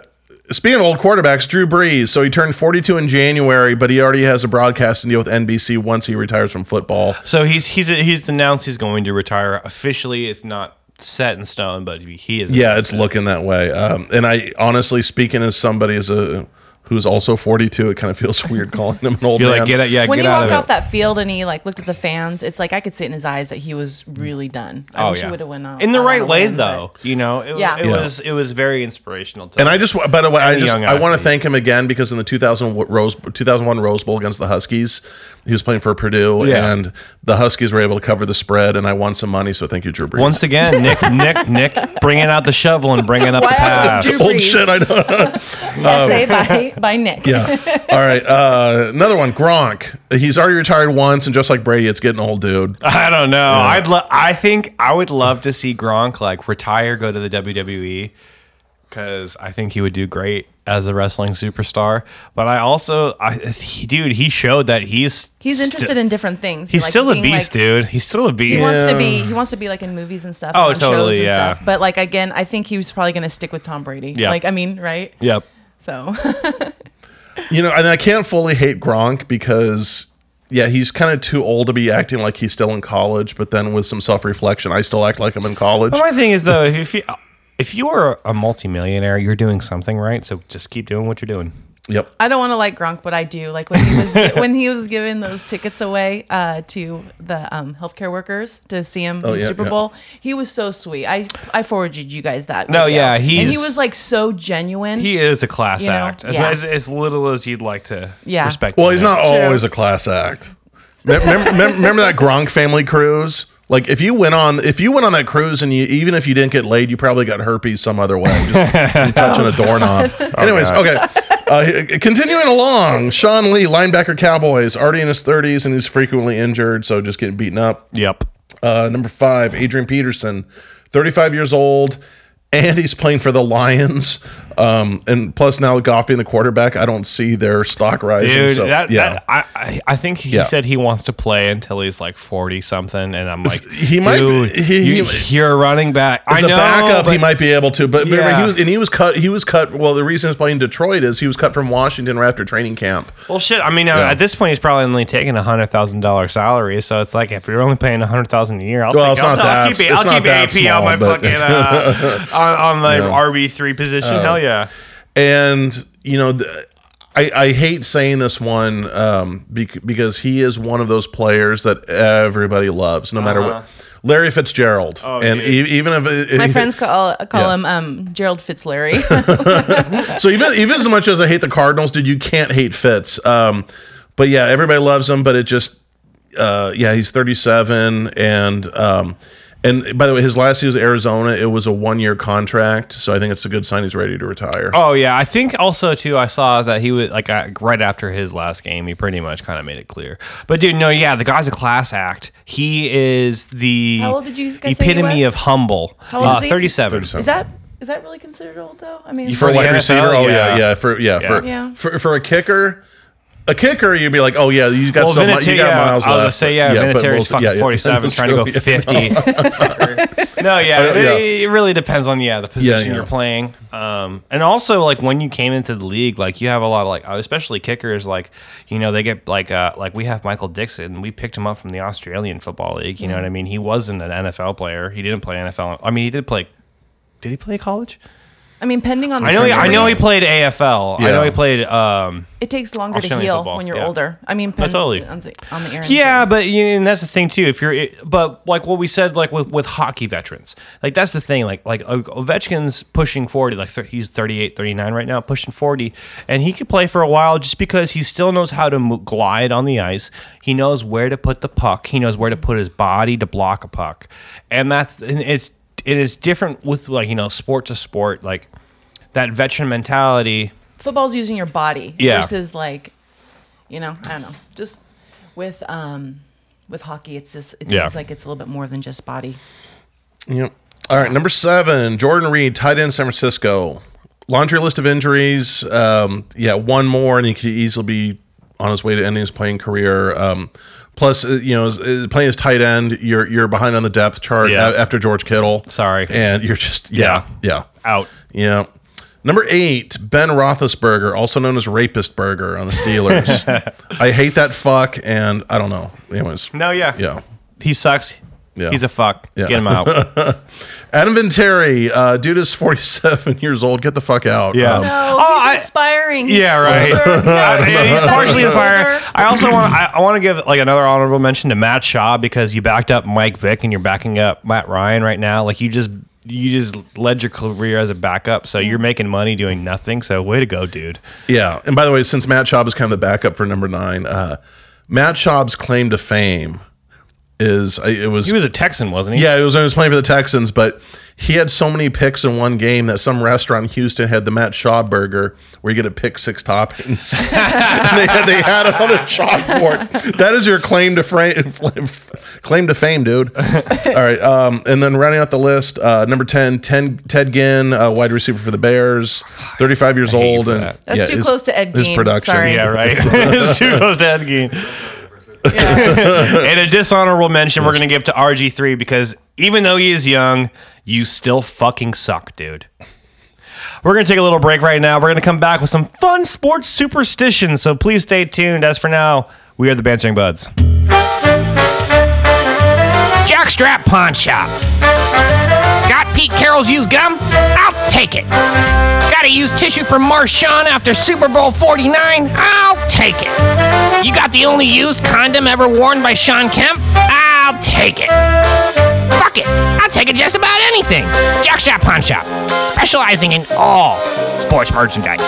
speaking of old quarterbacks, Drew Brees. So he turned forty-two in January, but he already has a broadcasting deal with N B C once he retires from football. So he's he's he's announced he's going to retire officially. It's not set in stone, but he is. Yeah, it's looking that way. Um, and I honestly, speaking as somebody as a who's also forty-two, it kind of feels weird calling him an old You're man. Like, get it, yeah, when get he out walked of off it. That field and he like looked at the fans, it's like I could see it in his eyes that he was really done. I oh, wish yeah. he would have went out. In the right way, win, though. You know, it, yeah. it yeah. was it was very inspirational. To and I just, by the way, I just I want to thank him again because in the two thousand Rose, two thousand one Rose Bowl against the Huskies, he was playing for Purdue, yeah. and the Huskies were able to cover the spread, and I won some money, so thank you, Drew Brees. Once again, Nick, Nick, Nick, bringing out the shovel and bringing up wow, the pass. Old shit, I know. um, say bye. By Nick. Yeah. All right. Uh, another one, Gronk. He's already retired once, and just like Brady, it's getting old, dude. I don't know. Yeah. I'd lo- I think I would love to see Gronk like retire, go to the W W E, because I think he would do great as a wrestling superstar. But I also, I, he, dude, he showed that he's he's interested st- in different things. He's like still a beast, like, dude. He's still a beast. He wants yeah. to be. He wants to be like in movies and stuff. Oh, and totally. Shows and yeah. stuff. But like again, I think he was probably going to stick with Tom Brady. Yeah. Like I mean, right? Yep. So, you know, and I can't fully hate Gronk because, yeah, he's kind of too old to be acting like he's still in college. But then with some self-reflection, I still act like I'm in college. Well, my thing is, though, if you if you are a multimillionaire, you're doing something right. So just keep doing what you're doing. Yep. I don't want to like Gronk, but I do. Like when he was when he was giving those tickets away uh, to the um, healthcare workers to see him oh, in the yeah, Super yeah. Bowl, he was so sweet. I I forwarded you guys that. No, video. yeah, he and he was like so genuine. He is a class you know? act, as, yeah. as, as little as you'd like to yeah. respect. Well, him. He's not True. always a class act. remember, remember, remember that Gronk family cruise? Like if you went on, if you went on that cruise and you, even if you didn't get laid, you probably got herpes some other way, just touching oh, a doorknob. Oh, Anyways, God. okay. Uh, continuing along, Sean Lee, linebacker, Cowboys, already in his thirties and he's frequently injured, so just getting beaten up. Yep. Uh, number five, Adrian Peterson, thirty-five years old, and he's playing for the Lions. Um, and plus now with Goff being the quarterback, I don't see their stock rising. Dude, so, that, yeah. that, I, I think he yeah. said he wants to play until he's like forty something, and I'm like, he might. Dude, he, he, you're a running back. As I know, a backup, but, he might be able to. But yeah. remember, he was and he was cut. He was cut. Well, the reason he's playing Detroit is he was cut from Washington right after training camp. Well, shit. I mean, yeah. at this point, he's probably only taking a hundred thousand dollar salary. So it's like if you're only paying a hundred thousand a year, I'll well, take. I'll, I'll keep it. I'll keep A P small, on my but, fucking uh, on, on my yeah. R B three position. Uh, Hell yeah. Yeah, and you know, th- I, I hate saying this one um, bec- because he is one of those players that everybody loves, no uh-huh. matter what. Larry Fitzgerald, oh, and e- even if it, my it, friends call call yeah. him um, Gerald Fitzlarry. So even even as much as I hate the Cardinals, dude, you can't hate Fitz. Um, but yeah, everybody loves him. But it just, uh, yeah, he's thirty-seven and. Um, And by the way, his last year was Arizona. It was a one-year contract, so I think it's a good sign he's ready to retire. Oh yeah, I think also too. I saw that he was like uh, right after his last game, he pretty much kind of made it clear. But dude, no, yeah, the guy's a class act. He is the How old did you guys epitome say he was? Of humble. How old uh, is he? Thirty-seven. thirty-seven. Is that? Is that really considered old though? I mean, for, for a wide N F L, receiver. Oh yeah, yeah. yeah for yeah, yeah. For, yeah. for for a kicker. A kicker, you'd be like, oh, yeah, you got well, so much. You got yeah, miles left. I was going to say, yeah, yeah Vinatieri's we'll, fucking yeah, yeah. forty-seven, trying to go fifty. no, yeah, uh, yeah, it really depends on, yeah, the position yeah, yeah. you're playing. Um, and also, like, when you came into the league, like, you have a lot of, like, especially kickers, like, you know, they get, like, uh, like we have Michael Dixon. We picked him up from the Australian Football League. You mm-hmm. know what I mean? He wasn't an N F L player. He didn't play N F L. I mean, he did play. Did he play college? I mean, pending on the I know, he, I know he played A F L. Yeah. I know he played... Um, it takes longer Australian to heal football. When you're yeah. older. I mean, pending totally. on the, on the errand. Yeah, things. But you know, and that's the thing, too. If you're, But like what we said like with, with hockey veterans, like that's the thing. Like like Ovechkin's pushing forty. Like he's thirty-eight, thirty-nine right now, pushing forty. And he could play for a while just because he still knows how to move, glide on the ice. He knows where to put the puck. He knows where to put his body to block a puck. And that's... And it's It is different with, like, you know, sport to sport, like that veteran mentality. Football's using your body yeah. versus, like, you know, I don't know. Just with um, with hockey, it's just it yeah. seems like it's a little bit more than just body. Yep. All right, number seven, Jordan Reed, tight end, San Francisco. Laundry list of injuries. Um, yeah, one more, and he could easily be on his way to ending his playing career. Um, Plus, you know, playing as tight end, you're you're behind on the depth chart yeah. after George Kittle. Sorry, and you're just yeah, yeah, yeah. out. Yeah, number eight, Ben Roethlisberger, also known as Rapist Burger on the Steelers. I hate that fuck, and I don't know. Anyways, no, yeah, yeah, he sucks. Yeah. He's a fuck. Yeah. Get him out. Adam Vinatieri, uh, dude is forty-seven years old. Get the fuck out. Yeah. Um, no, oh, he's I, inspiring. He's yeah, right. No, he's partially inspiring. I also want I, I want to give like another honorable mention to Matt Schaub, because you backed up Mike Vick and you're backing up Matt Ryan right now. Like you just you just led your career as a backup, so you're making money doing nothing. So way to go, dude. Yeah. And by the way, since Matt Schaub is kind of the backup for number nine, uh, Matt Schaub's claim to fame. Is it was he was a Texan, wasn't he? Yeah, it was. I was playing for the Texans, but he had so many picks in one game that some restaurant in Houston had the Matt Schaub burger, where you get to pick six toppings. And they, had, they had it on a chalkboard. That is your claim to frame, claim to fame, dude. All right, um, and then rounding out the list, uh, number ten, ten Ted Ginn, uh, wide receiver for the Bears, thirty-five years old, and that. that's yeah, too his, close to Ed Gein. His production, Sorry. yeah, right. It's too close to Ed Gein. Yeah. And a dishonorable mention we're gonna give to R G three, because even though he is young, you still fucking suck, dude. We're gonna take a little break right now. We're gonna come back with some fun sports superstitions, so please stay tuned. As for now, we are the Bantering Buds. Jackstrap Pawn Shop. Got Pete Carroll's used gum? I'll take it. Got a used tissue from Marshawn after Super Bowl forty-nine? I'll take it. You got the only used condom ever worn by Sean Kemp? I'll take it. Fuck it. I'll take it just about anything. Jackstrap Pawn Shop. Specializing in all sports merchandise.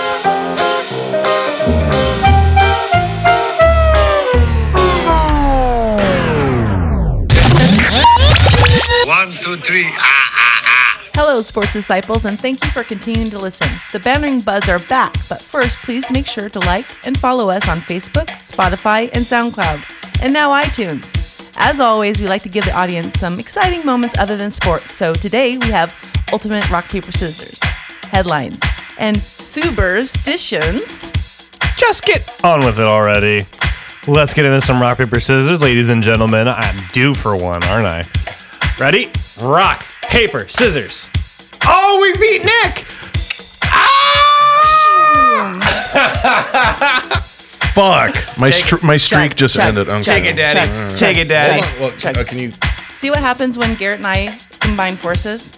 One, two, three, ah, ah, ah. Hello, sports disciples, and thank you for continuing to listen. The Bantering Buds are back, but first, please make sure to like and follow us on Facebook, Spotify, and SoundCloud, and now iTunes. As always, we like to give the audience some exciting moments other than sports, so today we have Ultimate Rock, Paper, Scissors, headlines, and superstitions. Just get on with it already. Let's get into some rock, paper, scissors, ladies and gentlemen. I'm due for one, aren't I? Ready? Rock, paper, scissors. Oh, we beat Nick! Ah! Fuck. My, str- my streak check, just check, ended. Okay. Take it, Daddy. Check, right. Take it, Daddy. Check, well, check. Uh, can you- See what happens when Garrett and I combine forces?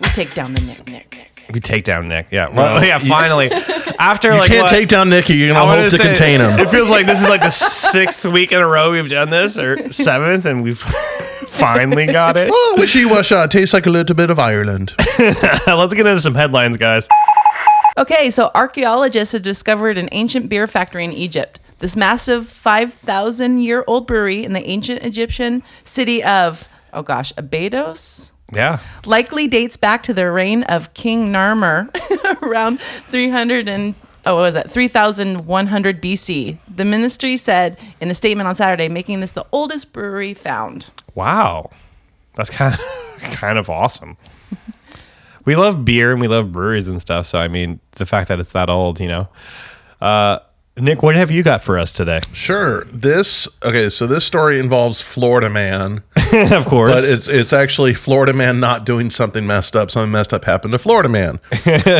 We take down the Nick, Nick, Nick. We take down Nick. Yeah. Well, yeah, finally. After you like You can't what, take down Nicky. You're going to hope to say, contain him. It feels like this is like the sixth week in a row we've done this, or seventh, and we've finally got it. Oh, wishy washy. Uh, tastes like a little bit of Ireland. Let's get into some headlines, guys. Okay, so archaeologists have discovered an ancient beer factory in Egypt. This massive five thousand year old brewery in the ancient Egyptian city of, oh gosh, Abydos? Yeah. Likely dates back to the reign of King Narmer around three hundred and oh, what was that? three thousand one hundred B C. The ministry said in a statement on Saturday, making this the oldest brewery found. Wow. That's kind of, kind of awesome. We love beer and we love breweries and stuff, so I mean, the fact that it's that old, you know. Uh, Nick, what have you got for us today? Sure. This okay. So this story involves Florida man, of course. But it's it's actually Florida man not doing something messed up. Something messed up happened to Florida man.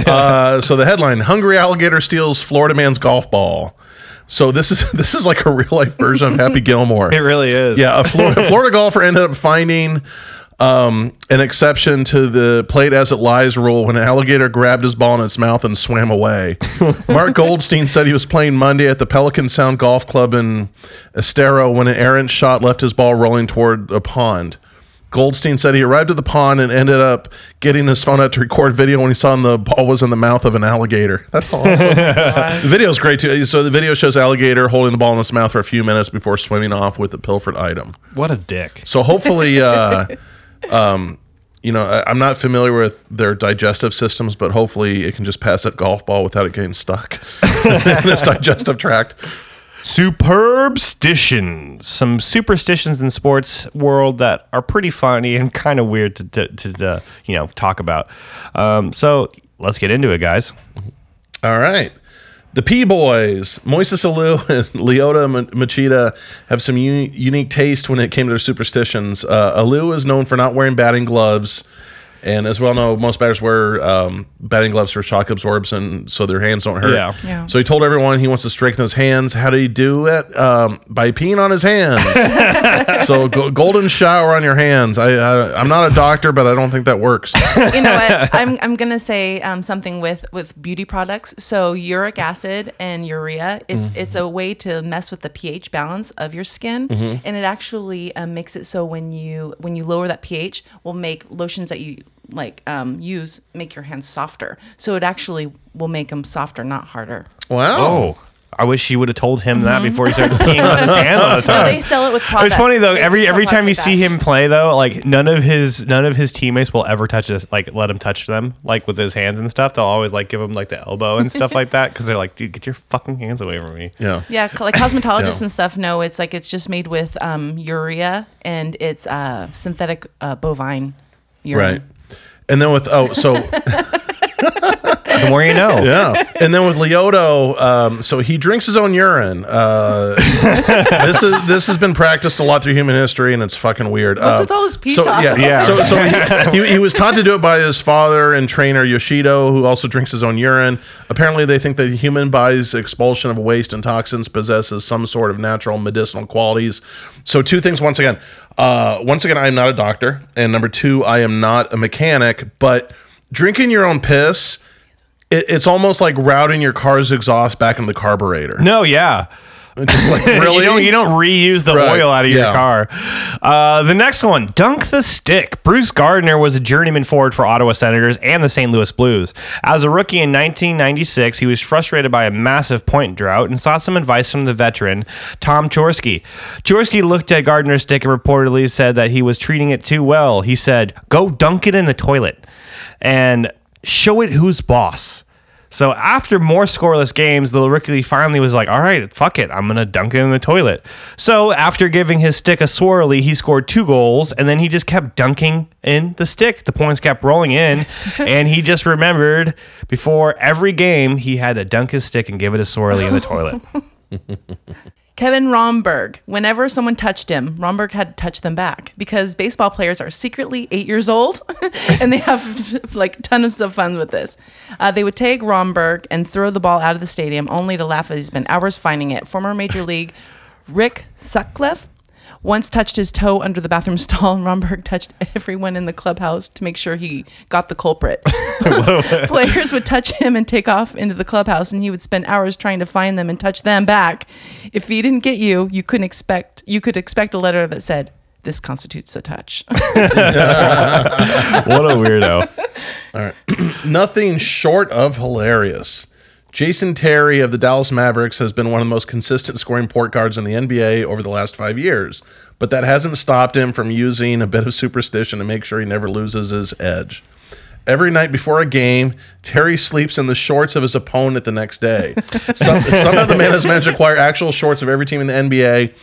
uh, so the headline: Hungry alligator steals Florida man's golf ball. So this is this is like a real life version of Happy Gilmore. It really is. Yeah, a Florida, Florida golfer ended up finding um, an exception to the plate as it lies rule when an alligator grabbed his ball in its mouth and swam away. Mark Goldstein said he was playing Monday at the Pelican Sound Golf Club in Estero when an errant shot left his ball rolling toward a pond. Goldstein said he arrived at the pond and ended up getting his phone out to record video when he saw the ball was in the mouth of an alligator. That's awesome. The video's great, too. So the video shows alligator holding the ball in his mouth for a few minutes before swimming off with the pilfered item. What a dick. So hopefully, uh, um, you know, I, I'm not familiar with their digestive systems, but hopefully it can just pass that golf ball without it getting stuck in its digestive tract. Superstitions. Some superstitions in the sports world that are pretty funny and kind of weird to, to, to, to you know, talk about. Um, so let's get into it, guys. All right. The P-Boys, Moises Alou and Leota Machida, have some u- unique taste when it came to their superstitions. Uh, Alou is known for not wearing batting gloves. And as we all know, most batters wear um, batting gloves for shock absorption, so their hands don't hurt. Yeah. Yeah. So he told everyone he wants to strengthen his hands. How do you do it? Um, by peeing on his hands. So go- golden shower on your hands. I, I I'm not a doctor, but I don't think that works. You know what? I'm I'm gonna say um, something with, with beauty products. So uric acid and urea. It's mm-hmm. it's a way to mess with the pH balance of your skin, mm-hmm. and it actually uh, makes it so when you when you lower that pH, will make lotions that you like um use make your hands softer, so it actually will make them softer, not harder. Wow. Oh, I wish you would have told him mm-hmm. that before he started peeing on his hands all the time. No, they sell it with products. It's funny though, they every every time you like see that. him play though, like none of his none of his teammates will ever touch this, like let him touch them like with his hands and stuff. They'll always like give him like the elbow and stuff like that, because they're like, dude, get your fucking hands away from me. Yeah. Yeah, like cosmetologists yeah. and stuff know it's like it's just made with um urea and it's uh synthetic uh, bovine urine. Right. And then with, oh, so. The more you know. Yeah. And then with Leoto, um, so he drinks his own urine. Uh, this is this has been practiced a lot through human history, and it's fucking weird. What's uh, with all his pee so, talk? Yeah. yeah. So, so he, he, he was taught to do it by his father and trainer, Yoshido, who also drinks his own urine. Apparently, they think that the human body's expulsion of waste and toxins possesses some sort of natural medicinal qualities. So two things, once again. Uh, once again, I am not a doctor. And number two, I am not a mechanic. But drinking your own piss, it, it's almost like routing your car's exhaust back into the carburetor. No, yeah. Just like, really? you, don't, you don't reuse the right. oil out of yeah. your car. Uh, the next one, dunk the stick. Bruce Gardner was a journeyman forward for Ottawa Senators and the Saint Louis Blues. As a rookie in nineteen ninety-six, he was frustrated by a massive point drought and sought some advice from the veteran, Tom Chorsky. Chorsky looked at Gardner's stick and reportedly said that he was treating it too well. He said, go dunk it in the toilet and show it who's boss. So after more scoreless games, the rookie finally was like, all right, fuck it. I'm going to dunk it in the toilet. So after giving his stick a swirly, he scored two goals, and then he just kept dunking in the stick. The points kept rolling in, and he just remembered before every game, he had to dunk his stick and give it a swirly in the toilet. Kevin Romberg, whenever someone touched him, Romberg had to touch them back, because baseball players are secretly eight years old and they have like tons of fun with this. Uh, they would take Romberg and throw the ball out of the stadium only to laugh as he spent hours finding it. Former Major League Rick Sutcliffe once touched his toe under the bathroom stall, and Romberg touched everyone in the clubhouse to make sure he got the culprit. Players would touch him and take off into the clubhouse, and he would spend hours trying to find them and touch them back. If he didn't get you, you couldn't expect. You could expect a letter that said, "This constitutes a touch." What a weirdo! All right, nothing short of hilarious. Jason Terry of the Dallas Mavericks has been one of the most consistent scoring point guards in the N B A over the last five years, but that hasn't stopped him from using a bit of superstition to make sure he never loses his edge. Every night before a game, Terry sleeps in the shorts of his opponent the next day. Some, somehow the man has managed to acquire actual shorts of every team in the N B A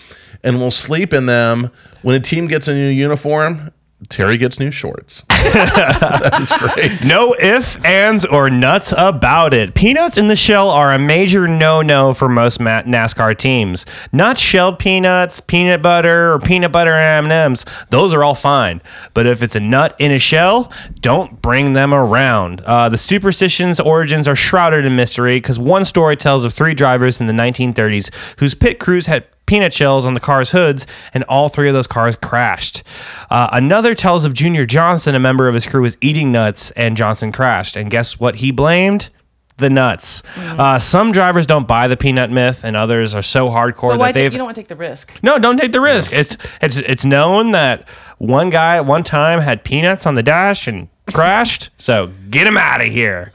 and will sleep in them. When a team gets a new uniform, Terry gets new shorts. That is great. No ifs, ands, or nuts about it. Peanuts in the shell are a major no-no for most ma- NASCAR teams. Not shelled peanuts, peanut butter, or peanut butter M and M's. Those are all fine. But if it's a nut in a shell, don't bring them around. Uh, the superstition's origins are shrouded in mystery, because one story tells of three drivers in the nineteen thirties whose pit crews had peanut shells on the car's hoods, and all three of those cars crashed. Uh, another tells of Junior Johnson, a member of his crew, was eating nuts, and Johnson crashed. And guess what he blamed? The nuts. Mm-hmm. Uh, some drivers don't buy the peanut myth, and others are so hardcore but why that they've... You don't want to take the risk. No, don't take the risk. No. It's it's it's known that one guy at one time had peanuts on the dash and crashed, so get him out of here.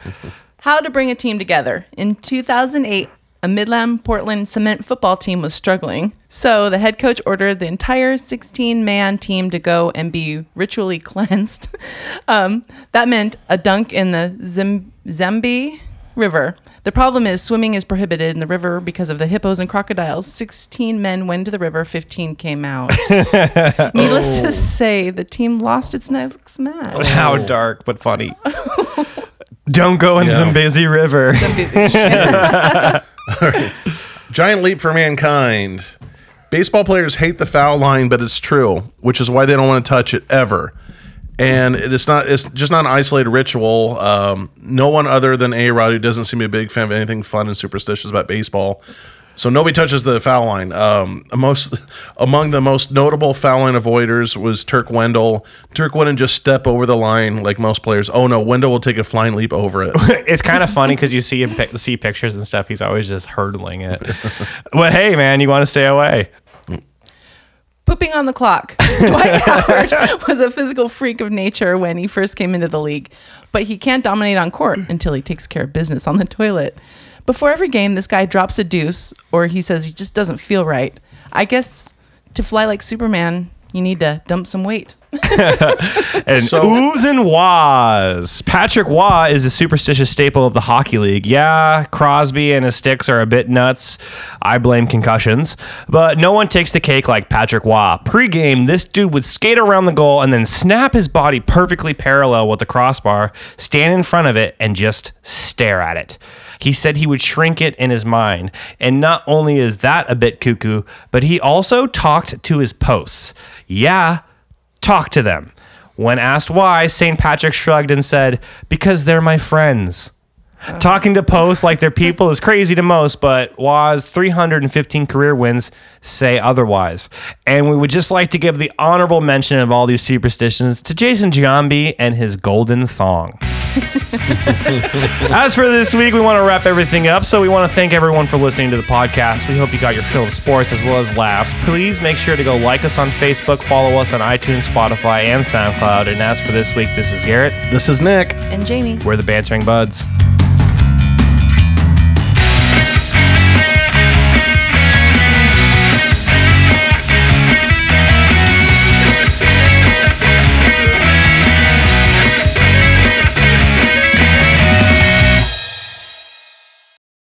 How to bring a team together. In two thousand eight, a Midland Portland cement football team was struggling, so the head coach ordered the entire sixteen-man team to go and be ritually cleansed. um, that meant a dunk in the Zim- Zambia River. The problem is swimming is prohibited in the river because of the hippos and crocodiles. sixteen men went to the river, fifteen came out. Needless oh. to say, the team lost its next match. How oh. dark, but funny. Don't go in yeah. Zambezi River. Zambezi. All right. Giant leap for mankind. Baseball players hate the foul line, but it's true, which is why they don't want to touch it ever. And it's not, it's just not an isolated ritual. Um, no one other than A-Rod, who doesn't seem to be a big fan of anything fun and superstitious about baseball. So nobody touches the foul line. Um, most, among the most notable foul line avoiders was Turk Wendell. Turk wouldn't just step over the line like most players. Oh, no, Wendell will take a flying leap over it. It's kind of funny because you see him pic- see pictures and stuff. He's always just hurdling it. But, hey, man, you want to stay away. Pooping on the clock. Dwight Howard was a physical freak of nature when he first came into the league, but he can't dominate on court until he takes care of business on the toilet. Before every game, this guy drops a deuce, or he says he just doesn't feel right. I guess to fly like Superman, you need to dump some weight. And so, oohs and wahs. Patrick Waugh is a superstitious staple of the hockey league. Yeah, Crosby and his sticks are a bit nuts. I blame concussions. But no one takes the cake like Patrick Waugh. Pre-game, this dude would skate around the goal and then snap his body perfectly parallel with the crossbar, stand in front of it, and just stare at it. He said he would shrink it in his mind. And not only is that a bit cuckoo, but he also talked to his posts. Yeah, talk to them. When asked why, Saint Patrick shrugged and said, because they're my friends. Uh, Talking to posts like they're people is crazy to most, but Waugh's three hundred fifteen career wins say otherwise. And we would just like to give the honorable mention of all these superstitions to Jason Giambi and his golden thong. As for this week, we want to wrap everything up, so we want to thank everyone for listening to the podcast. We hope you got your fill of sports as well as laughs. Please make sure to go like us on Facebook, follow us on iTunes, Spotify, and SoundCloud. And as for this week, this is Garrett. This is Nick. And Jamie. We're the Bantering Buds.